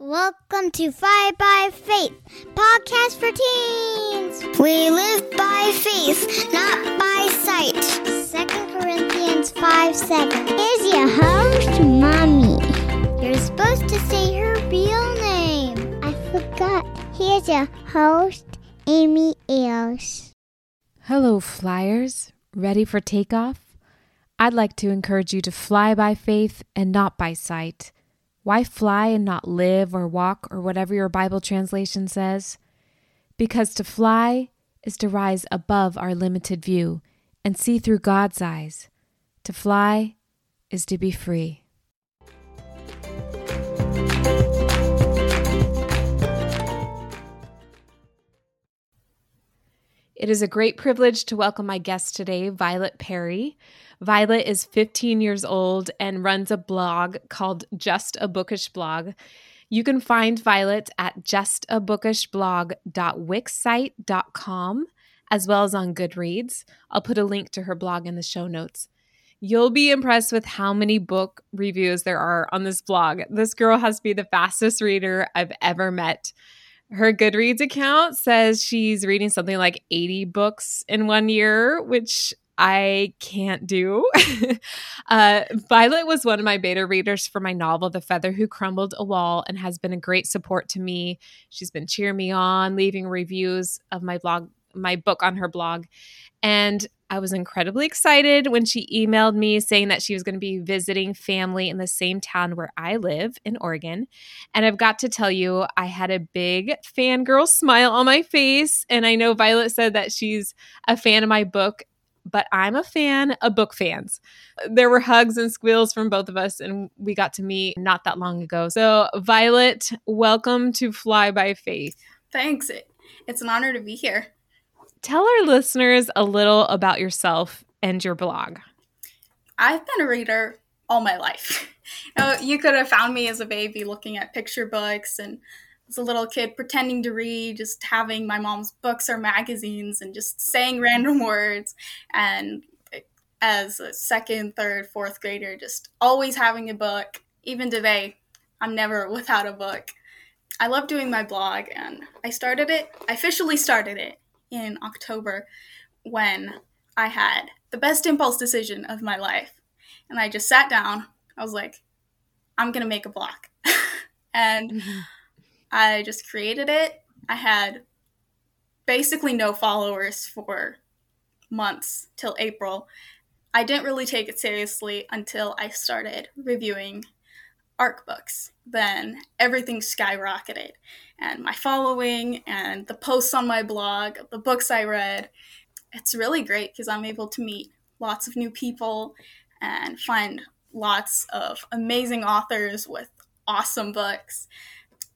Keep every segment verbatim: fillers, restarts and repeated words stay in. Welcome to Fly By Faith, podcast for teens. We live by faith, not by sight. Second Corinthians five seven. Here's your host, Mommy. You're supposed to say her real name. I forgot. Here's your host, Amy Earls. Hello, flyers. Ready for takeoff? I'd like to encourage you to fly by faith and not by sight. Why fly and not live or walk or whatever your Bible translation says? Because to fly is to rise above our limited view and see through God's eyes. To fly is to be free. It is a great privilege to welcome my guest today, Violet Perry. Violet is fifteen years old and runs a blog called Just a Bookish Blog. You can find Violet at just a bookish blog dot wix site dot com, as well as on Goodreads. I'll put a link to her blog in the show notes. You'll be impressed with how many book reviews there are on this blog. This girl has to be the fastest reader I've ever met. Her Goodreads account says she's reading something like eighty books in one year, which I can't do. uh, Violet was one of my beta readers for my novel, The Feather Who Crumbled a Wall, and has been a great support to me. She's been cheering me on, leaving reviews of my blog, my book on her blog. And I was incredibly excited when she emailed me saying that she was going to be visiting family in the same town where I live in Oregon. And I've got to tell you, I had a big fangirl smile on my face. And I know Violet said that she's a fan of my book, but I'm a fan of book fans. There were hugs and squeals from both of us, and we got to meet not that long ago. So Violet, welcome to Fly By Faith. Thanks. It's an honor to be here. Tell our listeners a little about yourself and your blog. I've been a reader all my life. You know, you could have found me as a baby looking at picture books and as a little kid pretending to read, just having my mom's books or magazines and just saying random words. And as a second, third, fourth grader, just always having a book. Even today, I'm never without a book. I love doing my blog, and I started it. I officially started it in October when I had the best impulse decision of my life. And I just sat down. I was like, I'm going to make a blog. and mm-hmm. I just created it. I had basically no followers for months till April. I didn't really take it seriously until I started reviewing A R C books. Then everything skyrocketed, and my following and the posts on my blog, the books I read. It's really great because I'm able to meet lots of new people and find lots of amazing authors with awesome books.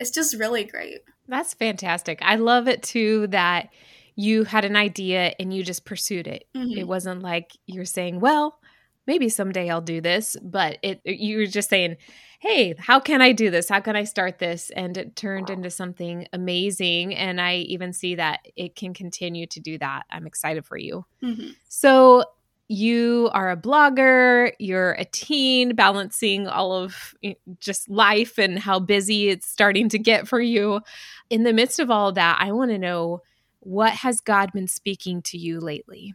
It's just really great. That's fantastic. I love it too that you had an idea and you just pursued it. Mm-hmm. It wasn't like you're saying, well, maybe someday I'll do this, but it you were just saying, hey, how can I do this? How can I start this? And it turned into something amazing. And I even see that it can continue to do that. I'm excited for you. Mm-hmm. So you are a blogger, you're a teen, balancing all of just life and how busy it's starting to get for you. In the midst of all that, I want to know, what has God been speaking to you lately?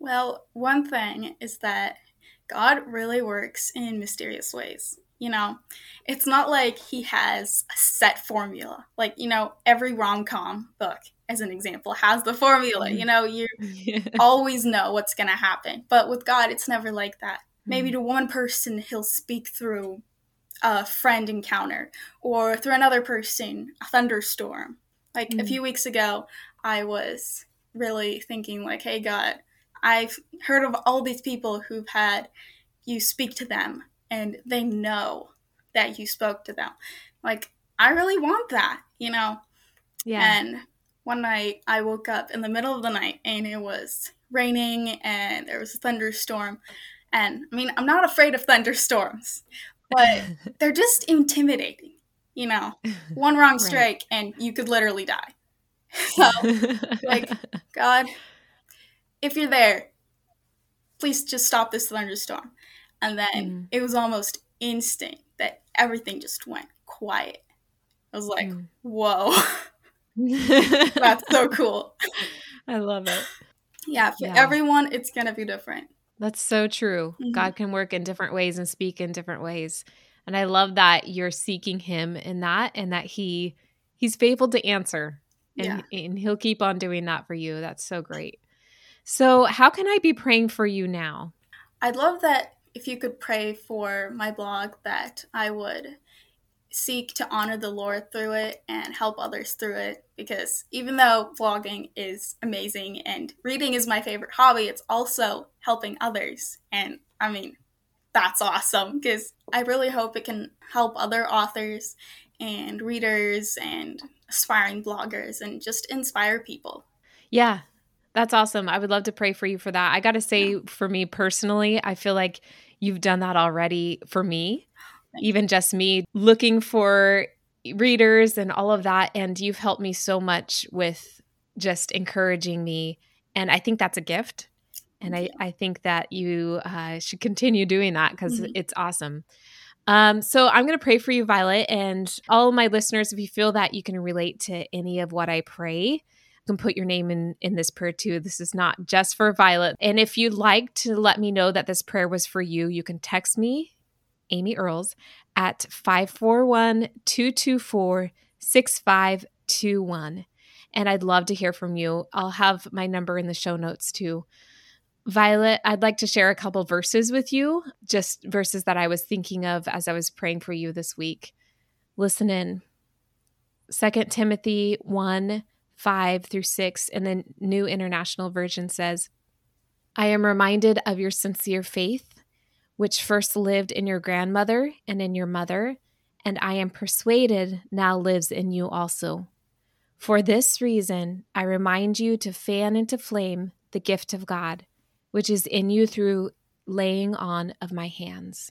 Well, one thing is that God really works in mysterious ways. You know, it's not like he has a set formula. Like, you know, every rom-com book, as an example, has the formula. You know, you yeah. always know what's going to happen. But with God, it's never like that. Mm-hmm. Maybe to one person, he'll speak through a friend encounter, or through another person, a thunderstorm. Like mm-hmm. a few weeks ago, I was really thinking like, hey, God, I've heard of all these people who've had you speak to them, and they know that you spoke to them. Like, I really want that, you know? Yeah. And one night I woke up in the middle of the night, and it was raining and there was a thunderstorm. And I mean, I'm not afraid of thunderstorms, but they're just intimidating, you know? One wrong strike right. and you could literally die. So like, God, if you're there, please just stop this thunderstorm. And then mm. it was almost instant that everything just went quiet. I was like, mm. whoa, that's so cool. I love it. Yeah, for yeah. everyone, it's going to be different. That's so true. Mm-hmm. God can work in different ways and speak in different ways. And I love that you're seeking him in that, and that he he's faithful to answer. And, yeah. and he'll keep on doing that for you. That's so great. So how can I be praying for you now? I'd love that if you could pray for my blog, that I would seek to honor the Lord through it and help others through it. Because even though blogging is amazing and reading is my favorite hobby, it's also helping others. And I mean, that's awesome, because I really hope it can help other authors and readers and aspiring bloggers and just inspire people. Yeah, that's awesome. I would love to pray for you for that. I got to say, yeah. for me personally, I feel like you've done that already for me, Thank even you. Just me looking for readers and all of that. And you've helped me so much with just encouraging me. And I think that's a gift. And I, I think that you uh, should continue doing that, because mm-hmm. it's awesome. Um, so I'm going to pray for you, Violet, and all my listeners, if you feel that you can relate to any of what I pray, you can put your name in, in this prayer too. This is not just for Violet. And if you'd like to let me know that this prayer was for you, you can text me, Amy Earls, at five four one, two two four, six five two one. And I'd love to hear from you. I'll have my number in the show notes too. Violet, I'd like to share a couple verses with you, just verses that I was thinking of as I was praying for you this week. Listen in. Second Timothy one, five through six, and the New International Version says, I am reminded of your sincere faith, which first lived in your grandmother and in your mother, and I am persuaded now lives in you also. For this reason, I remind you to fan into flame the gift of God, which is in you through laying on of my hands.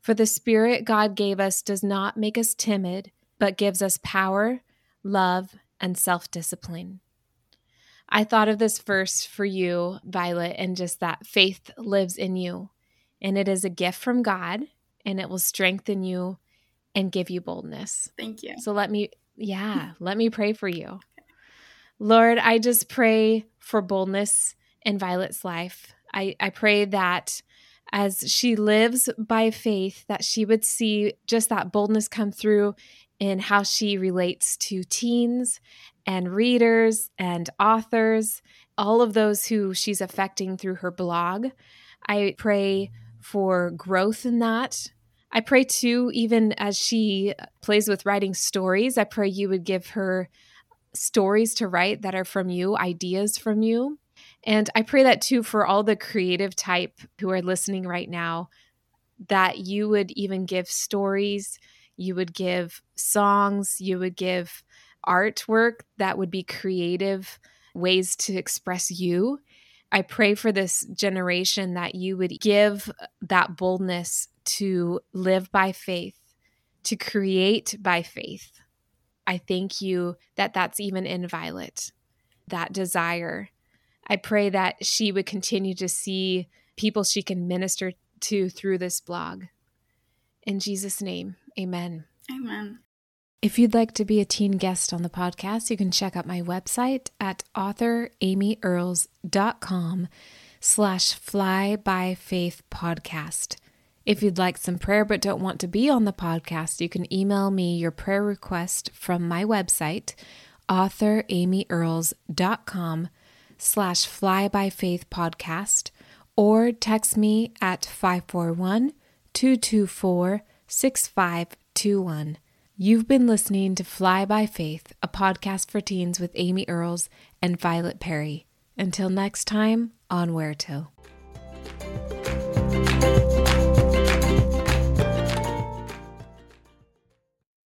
For the Spirit God gave us does not make us timid, but gives us power, love, and self-discipline. I thought of this verse for you, Violet, and just that faith lives in you, and it is a gift from God, and it will strengthen you and give you boldness. Thank you. So let me, yeah, let me pray for you. Okay. Lord, I just pray for boldness in Violet's life. I, I pray that as she lives by faith, that she would see just that boldness come through in how she relates to teens and readers and authors, all of those who she's affecting through her blog. I pray for growth in that. I pray too, even as she plays with writing stories, I pray you would give her stories to write that are from you, ideas from you. And I pray that too for all the creative type who are listening right now, that you would even give stories, you would give songs, you would give artwork that would be creative ways to express you. I pray for this generation that you would give that boldness to live by faith, to create by faith. I thank you that that's even in Violet, that desire. I pray that she would continue to see people she can minister to through this blog. In Jesus' name, amen. Amen. If you'd like to be a teen guest on the podcast, you can check out my website at authoramyearls.com slash fly by faith podcast. If you'd like some prayer but don't want to be on the podcast, you can email me your prayer request from my website, authoramyearls.com slash fly by faith podcast, or text me at five four one, two two four, six five two one. You've been listening to Fly by Faith, a podcast for teens with Amy Earls and Violet Perry. Until next time, onward to.